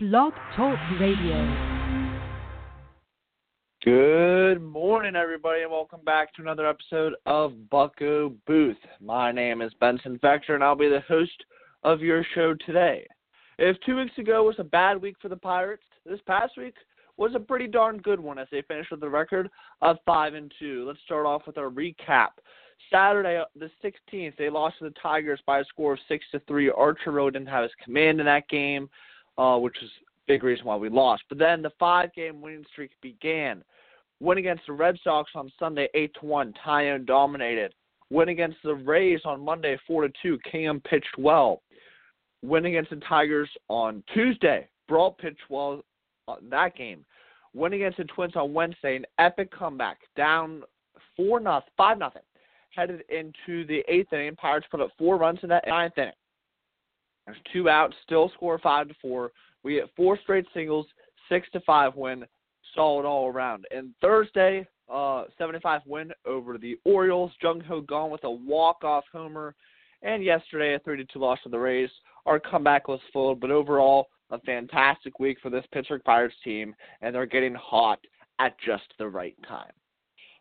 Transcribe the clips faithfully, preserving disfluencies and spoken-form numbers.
Blog Talk Radio. Good morning, everybody, and welcome back to another episode of Bucco Booth. My name is Benson Fechter, and I'll be the host of your show today. If two weeks ago was a bad week for the Pirates, this past week was a pretty darn good one as they finished with a record of five and two. Let's start off with our recap. Saturday, the sixteenth, they lost to the Tigers by a score of six to three. Archer really didn't have his command in that game. Uh, which is a big reason why we lost. But then the five-game winning streak began. Win against the Red Sox on Sunday, eight to one. Taillon dominated. Win against the Rays on Monday, four to two. Kingham pitched well. Win against the Tigers on Tuesday. Brault pitched well on that game. Win against the Twins on Wednesday, an epic comeback. Down four nothing, five nothing. Headed into the eighth inning. Pirates put up four runs in that ninth inning. There's two outs, still score five to four. We get four straight singles, six to five win, solid all around. And Thursday, uh, seven to five win over the Orioles. Jung Ho Kang with a walk off homer, and yesterday a three to two loss to the Rays. Our comeback was full, but overall a fantastic week for this Pittsburgh Pirates team, and they're getting hot at just the right time.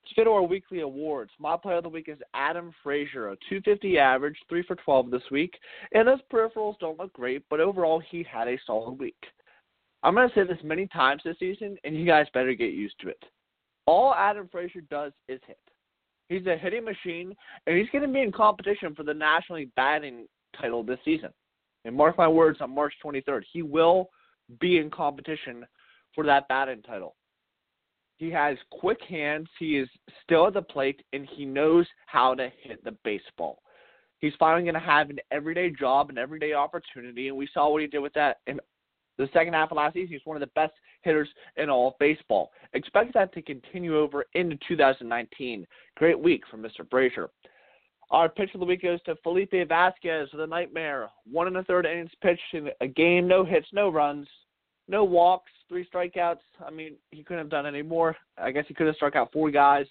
Let's go to our weekly awards. My player of the week is Adam Frazier, a two fifty average, three for twelve this week. And those peripherals don't look great, but overall he had a solid week. I'm going to say this many times this season, and you guys better get used to it. All Adam Frazier does is hit. He's a hitting machine, and he's going to be in competition for the National League batting title this season. And mark my words, on March twenty-third, he will be in competition for that batting title. He has quick hands, he is still at the plate, and he knows how to hit the baseball. He's finally going to have an everyday job, an everyday opportunity, and we saw what he did with that in the second half of last season. He's one of the best hitters in all of baseball. Expect that to continue over into two thousand nineteen. Great week from Mister Brazier. Our pitch of the week goes to Felipe Vasquez with a nightmare. One and a third innings pitched in a game, no hits, no runs. No walks, three strikeouts. I mean, he couldn't have done any more. I guess he could have struck out four guys.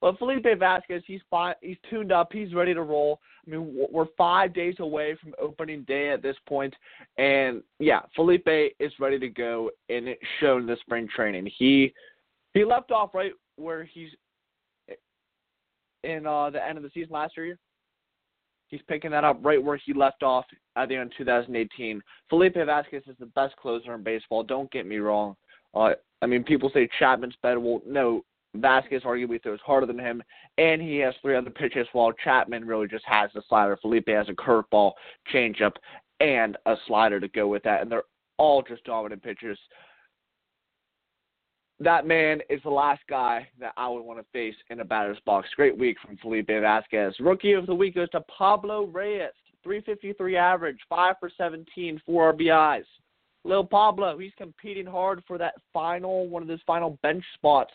But Felipe Vasquez, he's fine. He's tuned up. He's ready to roll. I mean, we're five days away from opening day at this point. And, yeah, Felipe is ready to go, and it's shown this spring training. He he left off right where he's in uh, the end of the season last year. He's picking that up right where he left off at the end of two thousand eighteen. Felipe Vasquez is the best closer in baseball. Don't get me wrong. Uh, I mean, people say Chapman's better. Well, no, Vasquez arguably throws harder than him, and he has three other pitches, while Chapman really just has the slider. Felipe has a curveball, changeup, and a slider to go with that, and they're all just dominant pitchers. That man is the last guy that I would want to face in a batter's box. Great week from Felipe Vasquez. Rookie of the week goes to Pablo Reyes, three fifty-three average, five for seventeen, four R B Is. Lil Pablo, he's competing hard for that final, one of those final bench spots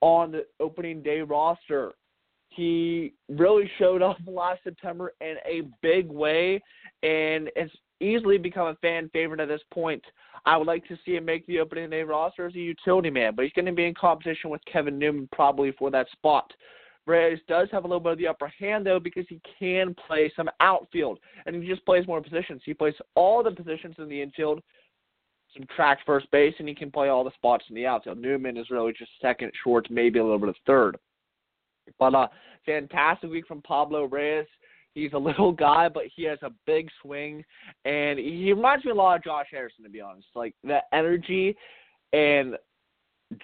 on the opening day roster. He really showed up last September in a big way, and it's easily become a fan favorite at this point. I would like to see him make the opening day roster as a utility man, but he's going to be in competition with Kevin Newman probably for that spot. Reyes does have a little bit of the upper hand, though, because he can play some outfield, and he just plays more positions. He plays all the positions in the infield, subtract first base, and he can play all the spots in the outfield. Newman is really just second, short, maybe a little bit of third. But a uh, fantastic week from Pablo Reyes. He's a little guy, but he has a big swing, and he reminds me a lot of Josh Harrison, to be honest. Like, the energy and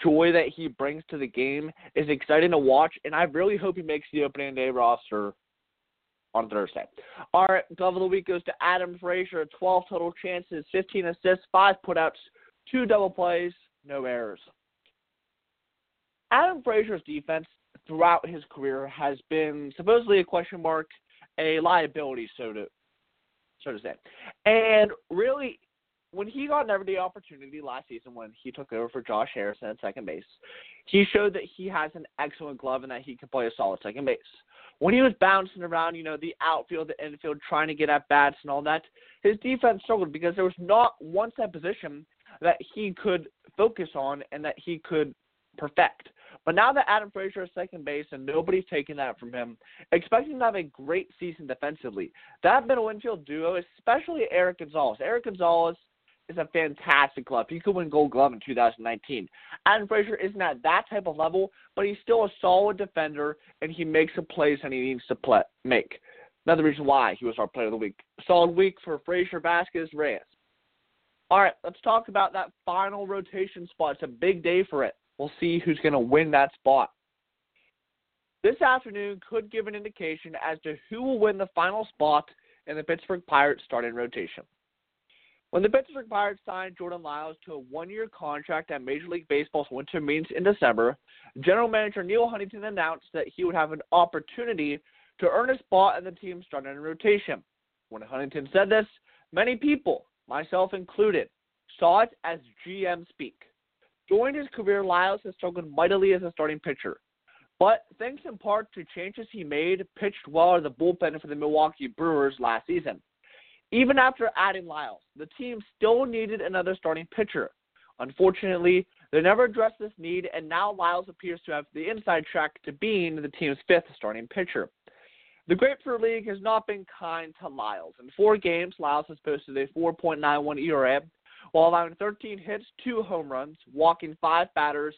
joy that he brings to the game is exciting to watch, and I really hope he makes the opening day roster on Thursday. All right, glove of the week goes to Adam Frazier, twelve total chances, fifteen assists, five putouts, two double plays, no errors. Adam Frazier's defense throughout his career has been supposedly a question mark, a liability, so to so to say. And really, when he got an everyday opportunity last season when he took over for Josh Harrison at second base, he showed that he has an excellent glove and that he can play a solid second base. When he was bouncing around, you know, the outfield, the infield, trying to get at bats and all that, his defense struggled because there was not one set position that he could focus on and that he could perfect. But now that Adam Frazier is second base and nobody's taking that from him, expect him to have a great season defensively. That middle infield duo, especially Erik González. Erik González is a fantastic glove. He could win Gold Glove in two thousand nineteen. Adam Frazier isn't at that type of level, but he's still a solid defender, and he makes the plays that he needs to play, make. Another reason why he was our player of the week. Solid week for Frazier, Vasquez, Reyes. All right, let's talk about that final rotation spot. It's a big day for it. We'll see who's going to win that spot. This afternoon could give an indication as to who will win the final spot in the Pittsburgh Pirates starting rotation. When the Pittsburgh Pirates signed Jordan Lyles to a one-year contract at Major League Baseball's winter meetings in December, General Manager Neal Huntington announced that he would have an opportunity to earn a spot in the team's starting rotation. When Huntington said this, many people, myself included, saw it as G M speak. During his career, Lyles has struggled mightily as a starting pitcher, but thanks in part to changes he made, pitched well in the bullpen for the Milwaukee Brewers last season. Even after adding Lyles, the team still needed another starting pitcher. Unfortunately, they never addressed this need, and now Lyles appears to have the inside track to being the team's fifth starting pitcher. The Grapefruit League has not been kind to Lyles. In four games, Lyles has posted a four point nine one E R A while allowing thirteen hits, two home runs, walking five batters,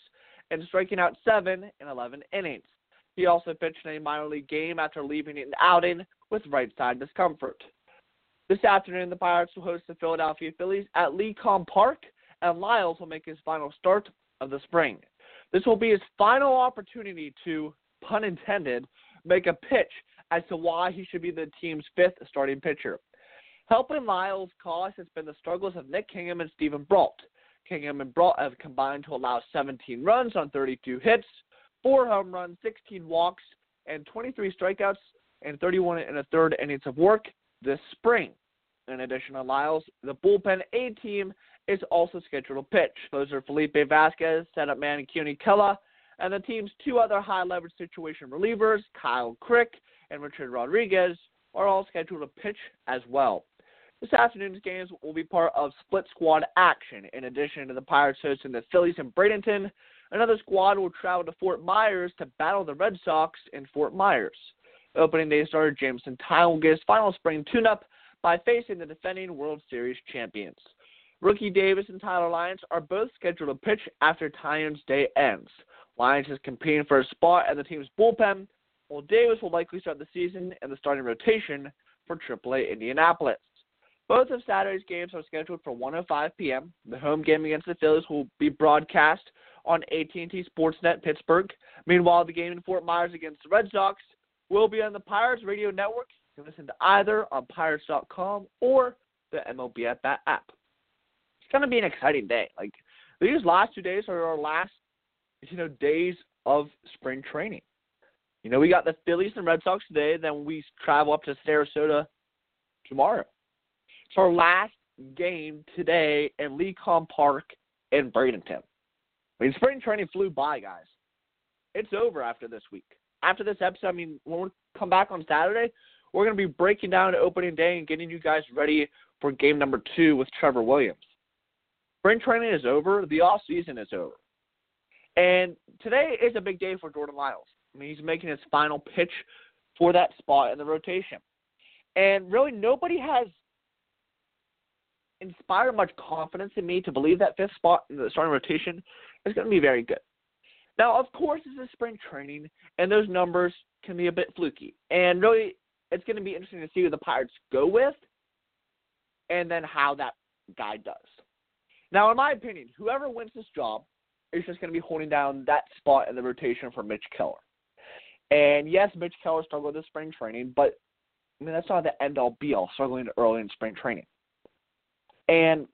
and striking out seven in eleven innings. He also pitched in a minor league game after leaving an outing with right side discomfort. This afternoon, the Pirates will host the Philadelphia Phillies at LECOM Park, and Lyles will make his final start of the spring. This will be his final opportunity to, pun intended, make a pitch as to why he should be the team's fifth starting pitcher. Helping Lyles' cause has been the struggles of Nick Kingham and Stephen Brault. Kingham and Brault have combined to allow seventeen runs on thirty-two hits, four home runs, sixteen walks, and twenty-three strikeouts, and thirty-one and a third innings of work this spring. In addition to Lyles, the bullpen A team is also scheduled to pitch. Those are Felipe Vasquez, setup man Kuni Kela, and the team's two other high-leverage situation relievers, Kyle Crick and Richard Rodriguez, are all scheduled to pitch as well. This afternoon's games will be part of split squad action. In addition to the Pirates hosting the Phillies in Bradenton, another squad will travel to Fort Myers to battle the Red Sox in Fort Myers. Opening day starter Jameson Taillon will get his final spring tune-up by facing the defending World Series champions. Rookie Davis and Tyler Lyons are both scheduled to pitch after Taillon's day ends. Lyons is competing for a spot at the team's bullpen, while Davis will likely start the season in the starting rotation for triple A Indianapolis. Both of Saturday's games are scheduled for one oh five p.m. The home game against the Phillies will be broadcast on A T and T Sportsnet Pittsburgh. Meanwhile, the game in Fort Myers against the Red Sox will be on the Pirates Radio Network. You can listen to either on Pirates dot com or the M L B at Bat app. It's going to be an exciting day. Like, these last two days are our last, you know, days of spring training. You know, we got the Phillies and Red Sox today, then we travel up to Sarasota tomorrow. It's our last game today in LECOM Park in Bradenton. I mean, spring training flew by, guys. It's over after this week. After this episode, I mean, when we come back on Saturday, we're going to be breaking down opening day and getting you guys ready for game number two with Trevor Williams. Spring training is over. The offseason is over. And today is a big day for Jordan Lyles. I mean, he's making his final pitch for that spot in the rotation. And really, nobody has inspire much confidence in me to believe that fifth spot in the starting rotation is going to be very good. Now, of course, this is spring training, and those numbers can be a bit fluky. And really, it's going to be interesting to see who the Pirates go with and then how that guy does. Now, in my opinion, whoever wins this job is just going to be holding down that spot in the rotation for Mitch Keller. And, yes, Mitch Keller struggled with spring training, but, I mean, that's not the end-all, be-all, struggling early in spring training. And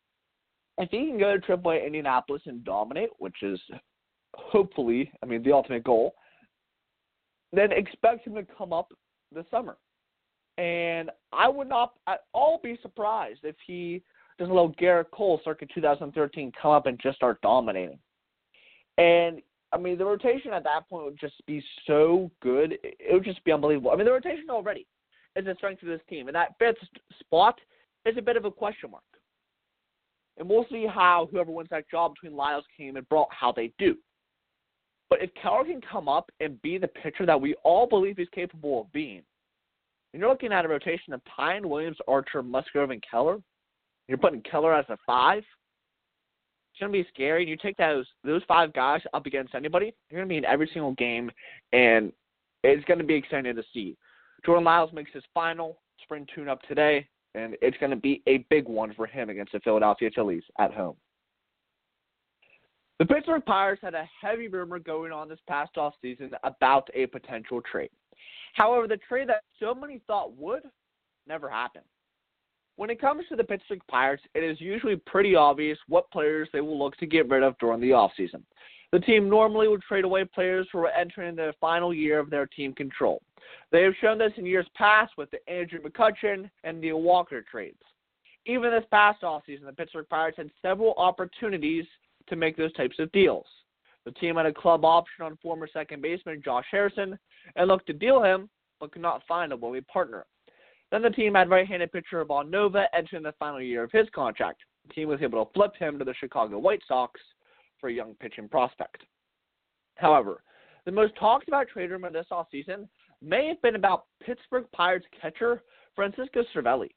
if he can go to triple A Indianapolis and dominate, which is hopefully, I mean, the ultimate goal, then expect him to come up this summer. And I would not at all be surprised if he doesn't let Garrett Cole circa two thousand thirteen come up and just start dominating. And, I mean, the rotation at that point would just be so good. It would just be unbelievable. I mean, the rotation already is the strength of this team. And that fifth spot is a bit of a question mark. And we'll see how whoever wins that job between Lyles, King, and Brault, how they do. But if Keller can come up and be the pitcher that we all believe he's capable of being, and you're looking at a rotation of Tyne, Williams, Archer, Musgrove, and Keller, You're putting Keller as a five? It's going to be scary. You take those those five guys up against anybody, you're going to be in every single game, and it's going to be exciting to see. Jordan Lyles makes his final spring tune-up today, and it's going to be a big one for him against the Philadelphia Phillies at home. The Pittsburgh Pirates had a heavy rumor going on this past offseason about a potential trade. However, the trade that so many thought would never happened. When it comes to the Pittsburgh Pirates, it is usually pretty obvious what players they will look to get rid of during the offseason. The team normally would trade away players who are entering the final year of their team control. They have shown this in years past with the Andrew McCutchen and Neal Walker trades. Even this past offseason, the Pittsburgh Pirates had several opportunities to make those types of deals. The team had a club option on former second baseman Josh Harrison and looked to deal him, but could not find a willing partner. Then the team had right-handed pitcher Von Nova entering the final year of his contract. The team was able to flip him to the Chicago White Sox for a young pitching prospect. However, the most talked about trade rumor this offseason may have been about Pittsburgh Pirates catcher Francisco Cervelli.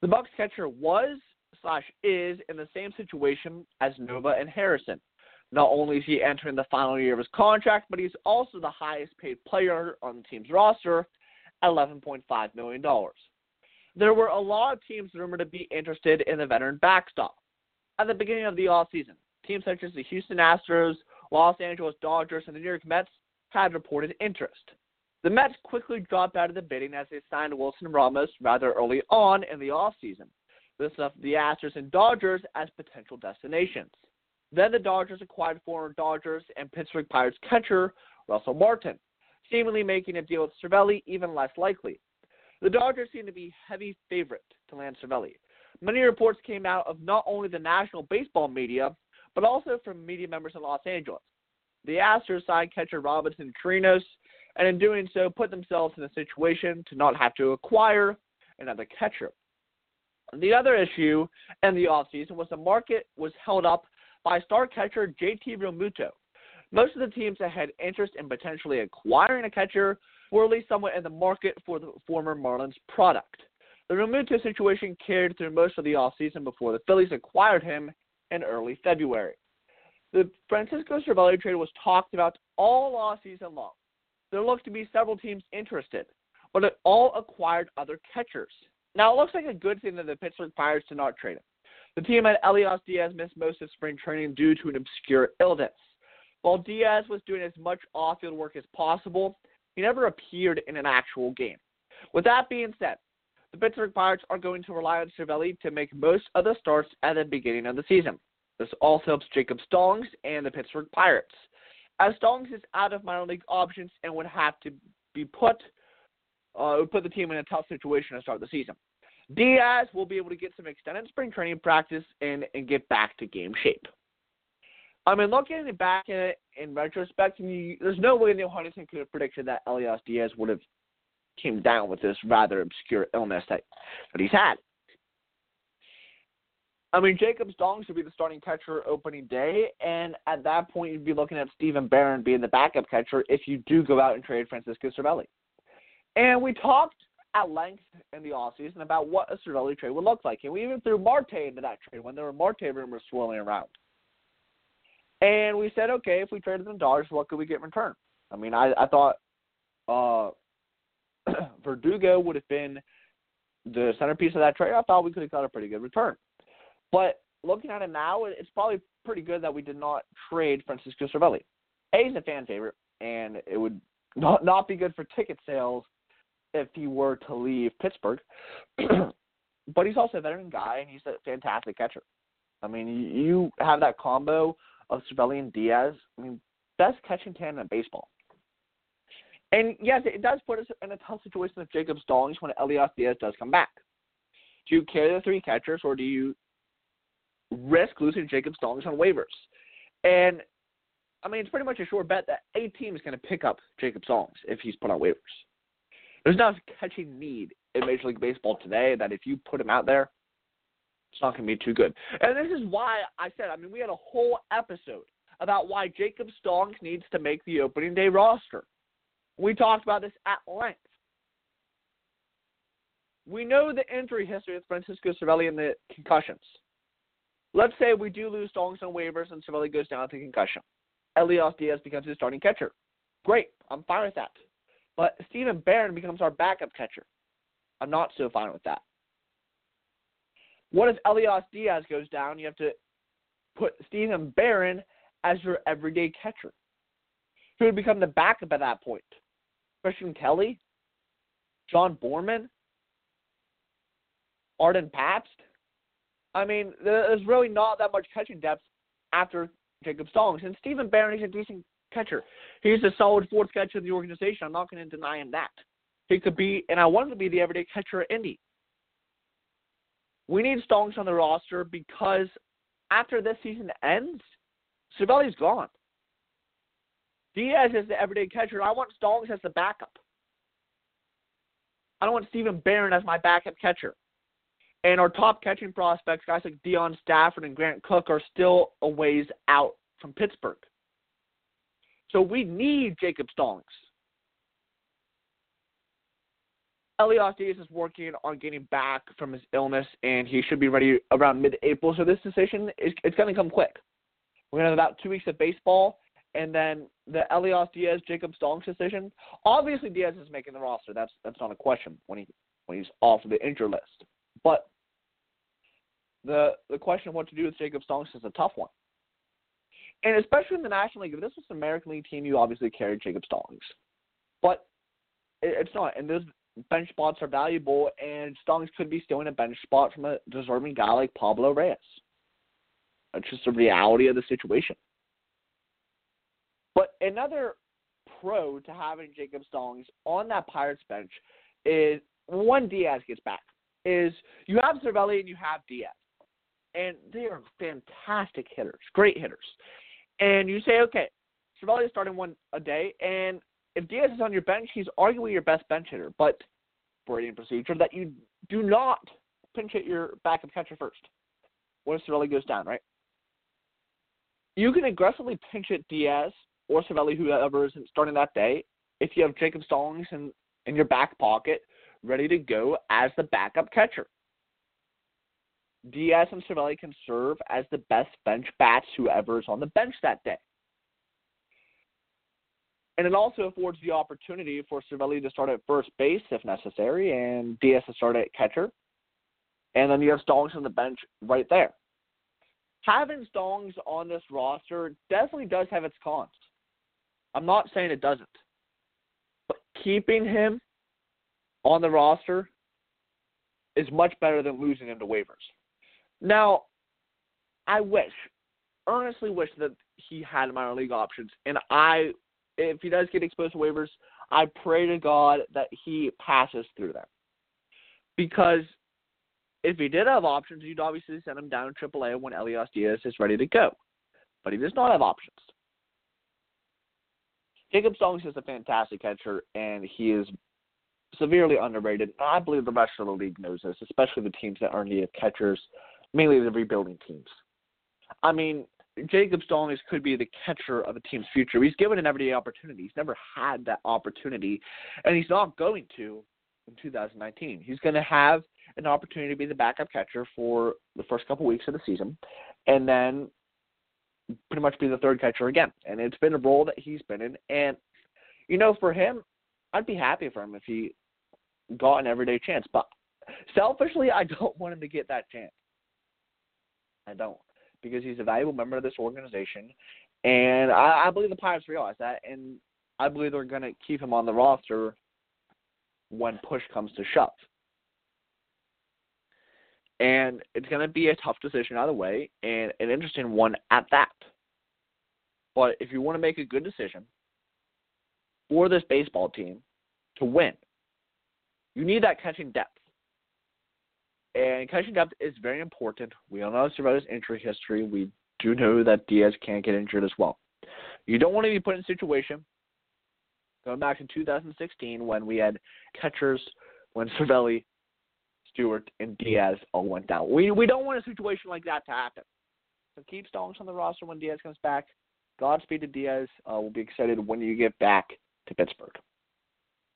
The Bucks catcher was slash is in the same situation as Nova and Harrison. Not only is he entering the final year of his contract, but he's also the highest paid player on the team's roster at eleven point five million dollars. There were a lot of teams rumored to be interested in the veteran backstop. At the beginning of the offseason, teams such as the Houston Astros, Los Angeles Dodgers, and the New York Mets had reported interest. The Mets quickly dropped out of the bidding as they signed Wilson Ramos rather early on in the offseason. This left the Astros and Dodgers as potential destinations. Then the Dodgers acquired former Dodgers and Pittsburgh Pirates catcher Russell Martin, seemingly making a deal with Cervelli even less likely. The Dodgers seem to be heavy favorite to land Cervelli. Many reports came out of not only the national baseball media, but also from media members in Los Angeles. The Astros signed catcher Robinson Chirinos, and in doing so put themselves in a situation to not have to acquire another catcher. The other issue in the offseason was the market was held up by star catcher J T Realmuto. Most of the teams that had interest in potentially acquiring a catcher were at least somewhat in the market for the former Marlins product. The Realmuto situation carried through most of the offseason before the Phillies acquired him in early February. The Francisco Cervelli trade was talked about all offseason long. There looked to be several teams interested, but it all acquired other catchers. Now, it looks like a good thing that the Pittsburgh Pirates did not trade him. The team had Elias Diaz miss most of spring training due to an obscure illness. While Diaz was doing as much off-field work as possible, he never appeared in an actual game. With that being said, the Pittsburgh Pirates are going to rely on Cervelli to make most of the starts at the beginning of the season. This also helps Jacob Stallings and the Pittsburgh Pirates, as Stallings is out of minor league options and would have to be put Uh, it would put the team in a tough situation to start the season. Diaz will be able to get some extended spring training practice and, and get back to game shape. I mean, looking back at it in retrospect, you, there's no way Neal Huntington could have predicted that Elias Diaz would have came down with this rather obscure illness that, that he's had. I mean, Jacob Stallings would be the starting catcher opening day, and at that point you'd be looking at Stephen Baron being the backup catcher if you do go out and trade Francisco Cervelli. And we talked at length in the offseason about what a Cervelli trade would look like. And we even threw Marte into that trade when there were Marte rumors swirling around. And we said, okay, if we traded them dollars, what could we get in return? I mean, I, I thought uh, Verdugo would have been the centerpiece of that trade. I thought we could have got a pretty good return. But looking at it now, it's probably pretty good that we did not trade Francisco Cervelli. A, he's a fan favorite, and it would not, not be good for ticket sales if he were to leave Pittsburgh. But he's also a veteran guy, and he's a fantastic catcher. I mean, you have that combo of Cervelli and Diaz. I mean, best catching tandem in baseball. And, yes, it does put us in a tough situation with Jacob Stallings when Elias Diaz does come back. Do you carry the three catchers, or do you risk losing Jacob Stallings on waivers? And, I mean, it's pretty much a sure bet that a team is going to pick up Jacob Stallings if he's put on waivers. There's not a catching need in Major League Baseball today that if you put him out there, it's not going to be too good. And this is why I said, I mean, we had a whole episode about why Jacob Stallings needs to make the opening day roster. We talked about this at length. we know the injury history of Francisco Cervelli and the concussions. Let's say we do lose Stallings on waivers and Cervelli goes down to concussion. Elias Diaz becomes his starting catcher. Great. I'm fine with that. But Stephen Baron becomes our backup catcher. I'm not so fine with that. What if Elias Diaz goes down? You have to put Stephen Baron as your everyday catcher. Who would become the backup at that point? Christian Kelly? John Borman? Arden Pabst? I mean, there's really not that much catching depth after Jacob Stallings. And Stephen Baron is a decent catcher. He's a solid fourth catcher of the organization. I'm not going to deny him that. He could be, and I want him to be, the everyday catcher at Indy. We need Stallings on the roster because after this season ends, Cervelli's gone. Diaz is the everyday catcher. I want Stallings as the backup. I don't want Stephen Baron as my backup catcher. And our top catching prospects, guys like Deion Stafford and Grant Cook, are still a ways out from Pittsburgh. So we need Jacob Stallings. Elias Diaz is working on getting back from his illness, and he should be ready around mid-April. So this decision, is it's going to come quick. We're going to have about two weeks of baseball, and then the Elias Diaz, Jacob Stallings decision. Obviously, Diaz is making the roster. That's that's not a question when he when he's off the injury list. But the the question of what to do with Jacob Stallings is a tough one. And especially in the National League, if this was an American League team, you obviously carried Jacob Stallings. But it, it's not. And those bench spots are valuable, and Stallings could be stealing a bench spot from a deserving guy like Pablo Reyes. It's just the reality of the situation. But another pro to having Jacob Stallings on that Pirates bench is, when Diaz gets back, is you have Cervelli and you have Diaz. And they are fantastic hitters, great hitters. And you say, okay, Cervelli is starting one a day, and if Diaz is on your bench, he's arguably your best bench hitter. But Brady procedure that you do not pinch hit your backup catcher first. What if Cervelli goes down, right? You can aggressively pinch hit Diaz or Cervelli, whoever isn't starting that day, if you have Jacob Stallings in, in your back pocket, ready to go as the backup catcher. Diaz and Cervelli can serve as the best bench bats whoever is on the bench that day. And it also affords the opportunity for Cervelli to start at first base if necessary, and Diaz to start at catcher. And then you have Stallings on the bench right there. Having Stallings on this roster definitely does have its cons. I'm not saying it doesn't. But keeping him on the roster is much better than losing him to waivers. Now, I wish, earnestly wish that he had minor league options. And I, if he does get exposed to waivers, I pray to God that he passes through them. Because if he did have options, you'd obviously send him down to triple A when Elias Diaz is ready to go. But he does not have options. Jacob Stallings is a fantastic catcher, and he is severely underrated. I believe the rest of the league knows this, especially the teams that are in need of catchers, mainly the rebuilding teams. I mean, Jacob Stallings could be the catcher of a team's future. He's given an everyday opportunity. He's never had that opportunity, and he's not going to in two thousand nineteen. He's going to have an opportunity to be the backup catcher for the first couple weeks of the season, and then pretty much be the third catcher again. And it's been a role that he's been in. And, you know, for him, I'd be happy for him if he got an everyday chance. But selfishly, I don't want him to get that chance. I don't, because he's a valuable member of this organization. And I, I believe the Pirates realize that, and I believe they're going to keep him on the roster when push comes to shove. And it's going to be a tough decision either way, and an interesting one at that. But if you want to make a good decision for this baseball team to win, you need that catching depth. And catching depth is very important. We all know about his injury history. We do know that Diaz can get injured as well. You don't want to be put in a situation, going back to two thousand sixteen, when we had catchers, when Cervelli, Stewart, and Diaz all went down. We we don't want a situation like that to happen. So keep Stallings on the roster when Diaz comes back. Godspeed to Diaz. Uh, we'll be excited when you get back to Pittsburgh.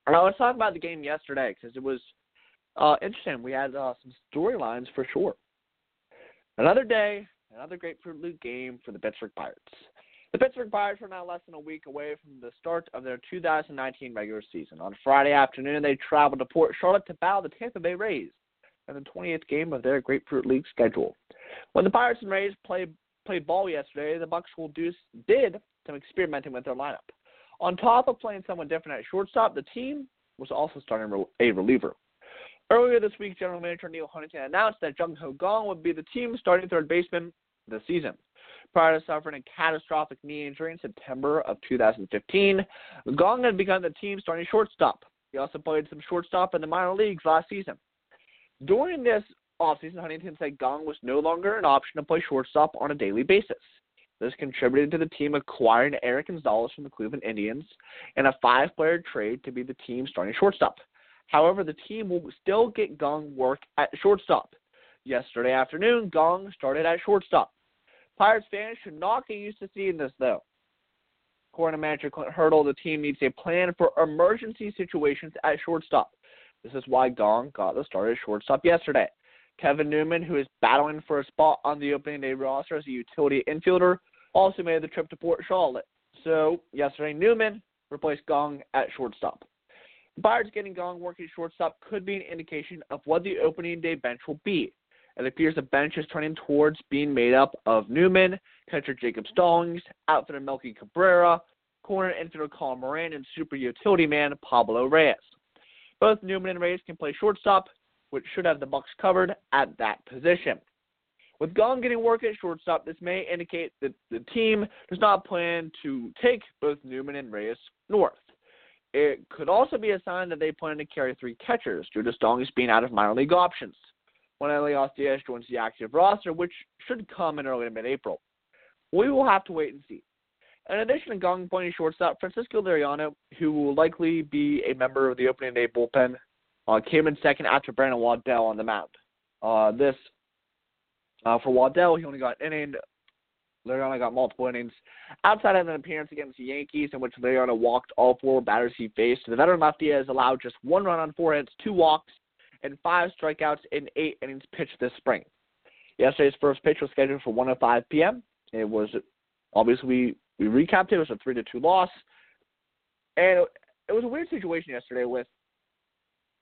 Now, let's talk about the game yesterday, because it was uh, interesting. We had uh, some storylines for sure. Another day, another Grapefruit League game for the Pittsburgh Pirates. The Pittsburgh Pirates are now less than a week away from the start of their two thousand nineteen regular season. On Friday afternoon, they traveled to Port Charlotte to bow the Tampa Bay Rays in the twentieth game of their Grapefruit League schedule. When the Pirates and Rays played played ball yesterday, the Bucks will do did some experimenting with their lineup. On top of playing someone different at shortstop, the team was also starting a reliever. Earlier this week, General Manager Neal Huntington announced that Jung Ho Kang would be the team's starting third baseman this season. Prior to suffering a catastrophic knee injury in September of two thousand fifteen, Kang had become the team's starting shortstop. He also played some shortstop in the minor leagues last season. During this offseason, Huntington said Kang was no longer an option to play shortstop on a daily basis. This contributed to the team acquiring Erik González from the Cleveland Indians in a five-player trade to be the team's starting shortstop. However, the team will still get Kang work at shortstop. Yesterday afternoon, Kang started at shortstop. Pirates fans should not get used to seeing this, though. According to manager Clint Hurdle, the team needs a plan for emergency situations at shortstop. This is why Kang got the start at shortstop yesterday. Kevin Newman, who is battling for a spot on the opening day roster as a utility infielder, also made the trip to Port Charlotte. So yesterday, Newman replaced Kang at shortstop. The Pirates getting Kang working shortstop could be an indication of what the opening day bench will be. It appears the bench is turning towards being made up of Newman, catcher Jacob Stallings, outfielder Melky Cabrera, corner infielder Colin Moran, and super utility man Pablo Reyes. Both Newman and Reyes can play shortstop, which should have the Bucks covered at that position. With Kang getting work at shortstop, this may indicate that the team does not plan to take both Newman and Reyes north. It could also be a sign that they plan to carry three catchers due to Stallings being out of minor league options when Elias Diaz joins the active roster, which should come in early to mid-April. We will have to wait and see. In addition to Kang playing shortstop, Francisco Liriano, who will likely be a member of the opening day bullpen, uh, came in second after Brandon Waddell on the mound. Uh, this, uh, for Waddell, he only got an inning. Liriano got multiple innings. Outside of an appearance against the Yankees, in which Liriano walked all four batters he faced, the veteran lefty has allowed just one run on four hits, two walks, and five strikeouts in eight innings pitched this spring. Yesterday's first pitch was scheduled for one oh five p.m. It was, obviously, we recapped it. It was a three to two loss. And it was a weird situation yesterday with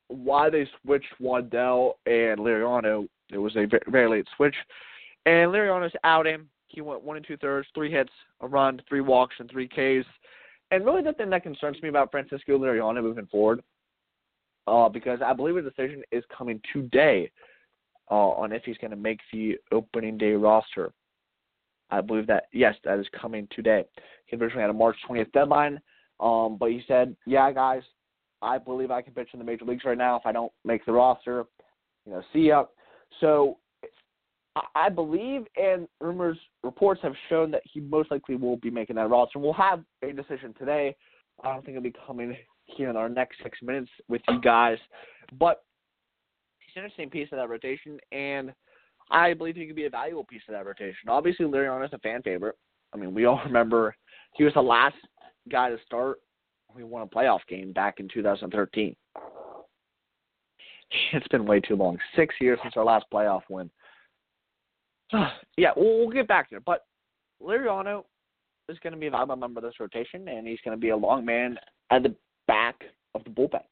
why they switched Waddell and Liriano. It was a very late switch. And Liriano's outing, he went one and two-thirds, three hits, a run, three walks, and three Ks. And really the thing that concerns me about Francisco Liriano moving forward, Uh, because I believe a decision is coming today uh, on if he's going to make the opening day roster. I believe that, yes, that is coming today. He originally had a March twentieth deadline, um, but he said, yeah, guys, I believe I can pitch in the major leagues right now if I don't make the roster. You know, see ya. So I believe, and rumors, reports have shown that he most likely will be making that roster. We'll have a decision today. I don't think it'll be coming here in our next six minutes with you guys, but he's an interesting piece of that rotation, and I believe he could be a valuable piece of that rotation. Obviously, Liriano is a fan favorite. I mean, we all remember he was the last guy to start when we won a playoff game back in two thousand thirteen. It's been way too long. Six years since our last playoff win. Yeah, we'll, we'll get back there, but Liriano is going to be a valuable member of this rotation, and he's going to be a long man at the back of the bullpen.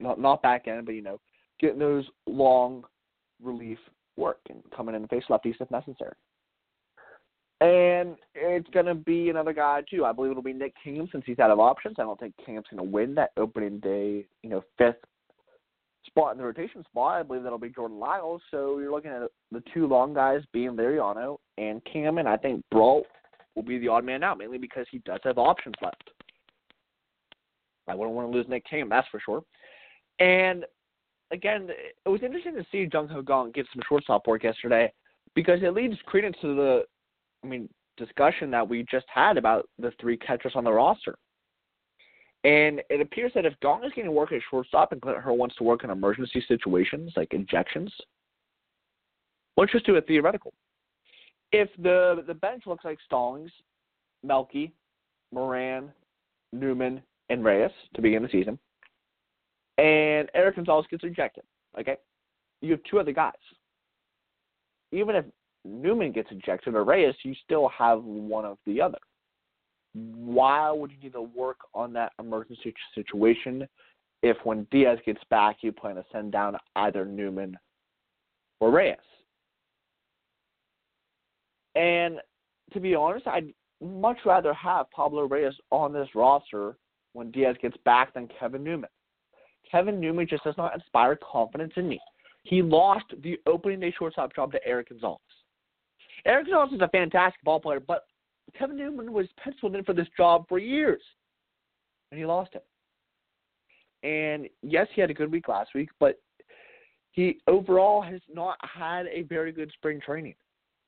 Not not back end, but, you know, getting those long relief work and coming in and face lefties if necessary. And it's going to be another guy, too. I believe it'll be Nick Kingham since he's out of options. I don't think Kingham's going to win that opening day, you know, fifth spot in the rotation spot. I believe that'll be Jordan Lyles. So you're looking at the two long guys being Liriano and Kingham, and I think Brault will be the odd man out, mainly because he does have options left. I wouldn't want to lose Nick Kingham, that's for sure. And, again, it was interesting to see Jung Ho Kang get some shortstop work yesterday because it leads credence to the, I mean, discussion that we just had about the three catchers on the roster. And it appears that if Kang is getting work at shortstop and Clint Hurdle wants to work in emergency situations like injections, let's just do it theoretical. If the, the bench looks like Stallings, Melky, Moran, Newman, and Reyes to begin the season, and Erik González gets ejected. Okay? You have two other guys. Even if Newman gets ejected or Reyes, you still have one of the other. Why would you need to work on that emergency situation if when Diaz gets back, you plan to send down either Newman or Reyes? And to be honest, I'd much rather have Pablo Reyes on this roster when Diaz gets back than Kevin Newman. Kevin Newman just does not inspire confidence in me. He lost the opening day shortstop job to Erik González. Erik González is a fantastic ballplayer, but Kevin Newman was penciled in for this job for years, and he lost it. And yes, he had a good week last week, but he overall has not had a very good spring training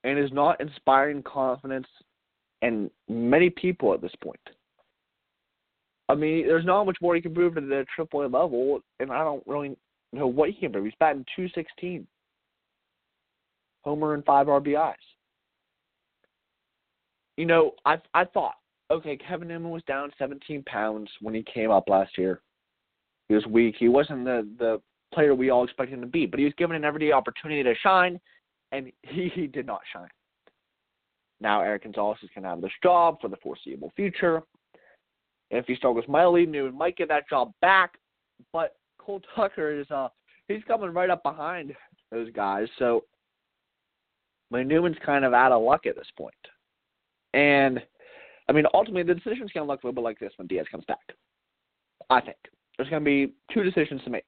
and is not inspiring confidence in many people at this point. I mean, there's not much more he can prove to the triple A level, and I don't really know what he can prove. He's batting two sixteen, homer and five R B Is. You know, I I thought, okay, Kevin Newman was down seventeen pounds when he came up last year. He was weak. He wasn't the, the player we all expected him to be, but he was given an everyday opportunity to shine, and he, he did not shine. Now Erik González is going to have this job for the foreseeable future. If he struggles mildly, Newman might get that job back, but Cole Tucker is uh he's coming right up behind those guys, so I mean, Newman's kind of out of luck at this point. And, I mean, ultimately, the decision's going to look a little bit like this when Diaz comes back, I think. There's going to be two decisions to make.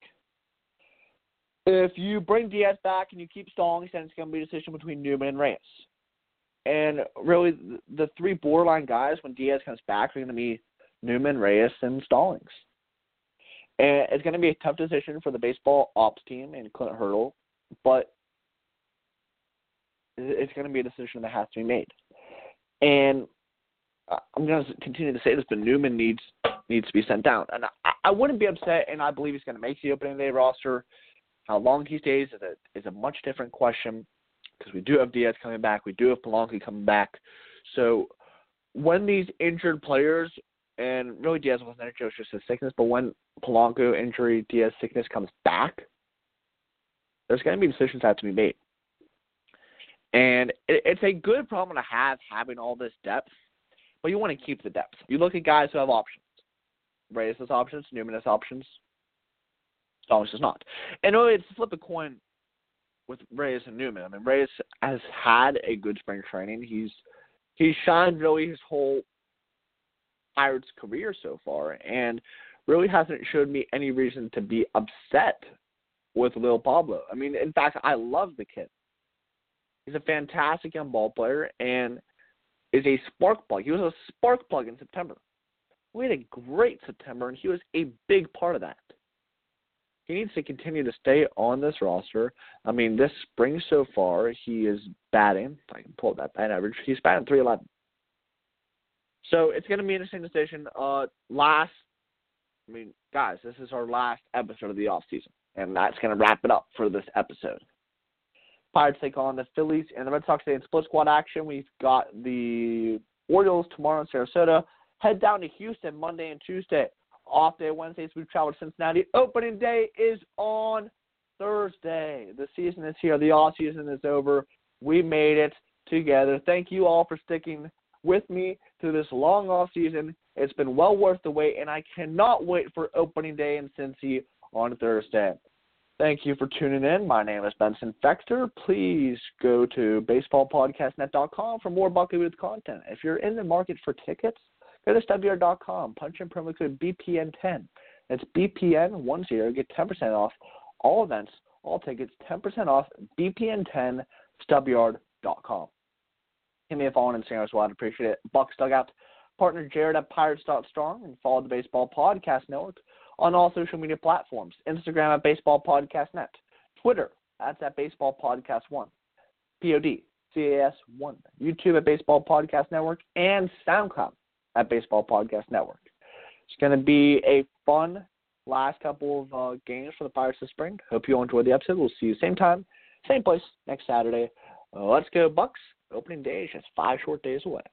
If you bring Diaz back and you keep Stallings, then it's going to be a decision between Newman and Reyes. And, really, the three borderline guys when Diaz comes back are going to be Newman, Reyes, and Stallings. And it's going to be a tough decision for the baseball ops team and Clint Hurdle, but it's going to be a decision that has to be made. And I'm going to continue to say this, but Newman needs needs to be sent down. And I, I wouldn't be upset, and I believe he's going to make the opening day roster. How long he stays is a, is a much different question because we do have Diaz coming back. We do have Polanco coming back. So when these injured players, and really Diaz wasn't injured, it was just his sickness, but when Polanco injury, Diaz sickness comes back, there's going to be decisions that have to be made. And it's a good problem to have, having all this depth, but you want to keep the depth. You look at guys who have options. Reyes has options, Newman has options, Stallings does not. And really, it's a flip a coin with Reyes and Newman. I mean, Reyes has had a good spring training. He's he's shined really his whole Pirates career so far, and really hasn't showed me any reason to be upset with Lil Pablo. I mean, in fact, I love the kid. He's a fantastic young ball player and is a spark plug. He was a spark plug in September. We had a great September, and he was a big part of that. He needs to continue to stay on this roster. I mean, this spring so far, he is batting. If I can pull up that bat average, he's batting three eleven. So it's going to be an interesting decision. Uh, last, I mean, guys, this is our last episode of the offseason, and that's going to wrap it up for this episode. Pirates take on the Phillies and the Red Sox today in split squad action. We've got the Orioles tomorrow in Sarasota. Head down to Houston Monday and Tuesday. Off day Wednesdays. We've traveled to Cincinnati. Opening day is on Thursday. The season is here. The off season is over. We made it together. Thank you all for sticking with me through this long off season. It's been well worth the wait, and I cannot wait for opening day in Cincy on Thursday. Thank you for tuning in. My name is Benson Fechter. Please go to baseball podcast net dot com for more Bucco Booth content. If you're in the market for tickets, go to stubbyard dot com. Punch in promo code B P N ten. That's B P N ten. Get ten percent off all events, all tickets, ten percent off B P N ten, stubbyard dot com. Give me a follow on Instagram as well. I'd appreciate it. Bucks Dugout. Partner Jared at Pirates dot strong and follow the Baseball Podcast Network on all social media platforms. Instagram at Baseball Podcast Net. Twitter, that's at Baseball Podcast One. P O D C A S one. YouTube at Baseball Podcast Network. And SoundCloud at Baseball Podcast Network. It's going to be a fun last couple of uh, games for the Pirates this spring. Hope you all enjoyed the episode. We'll see you same time, same place next Saturday. Uh, let's go, Bucks. Opening day is just five short days away.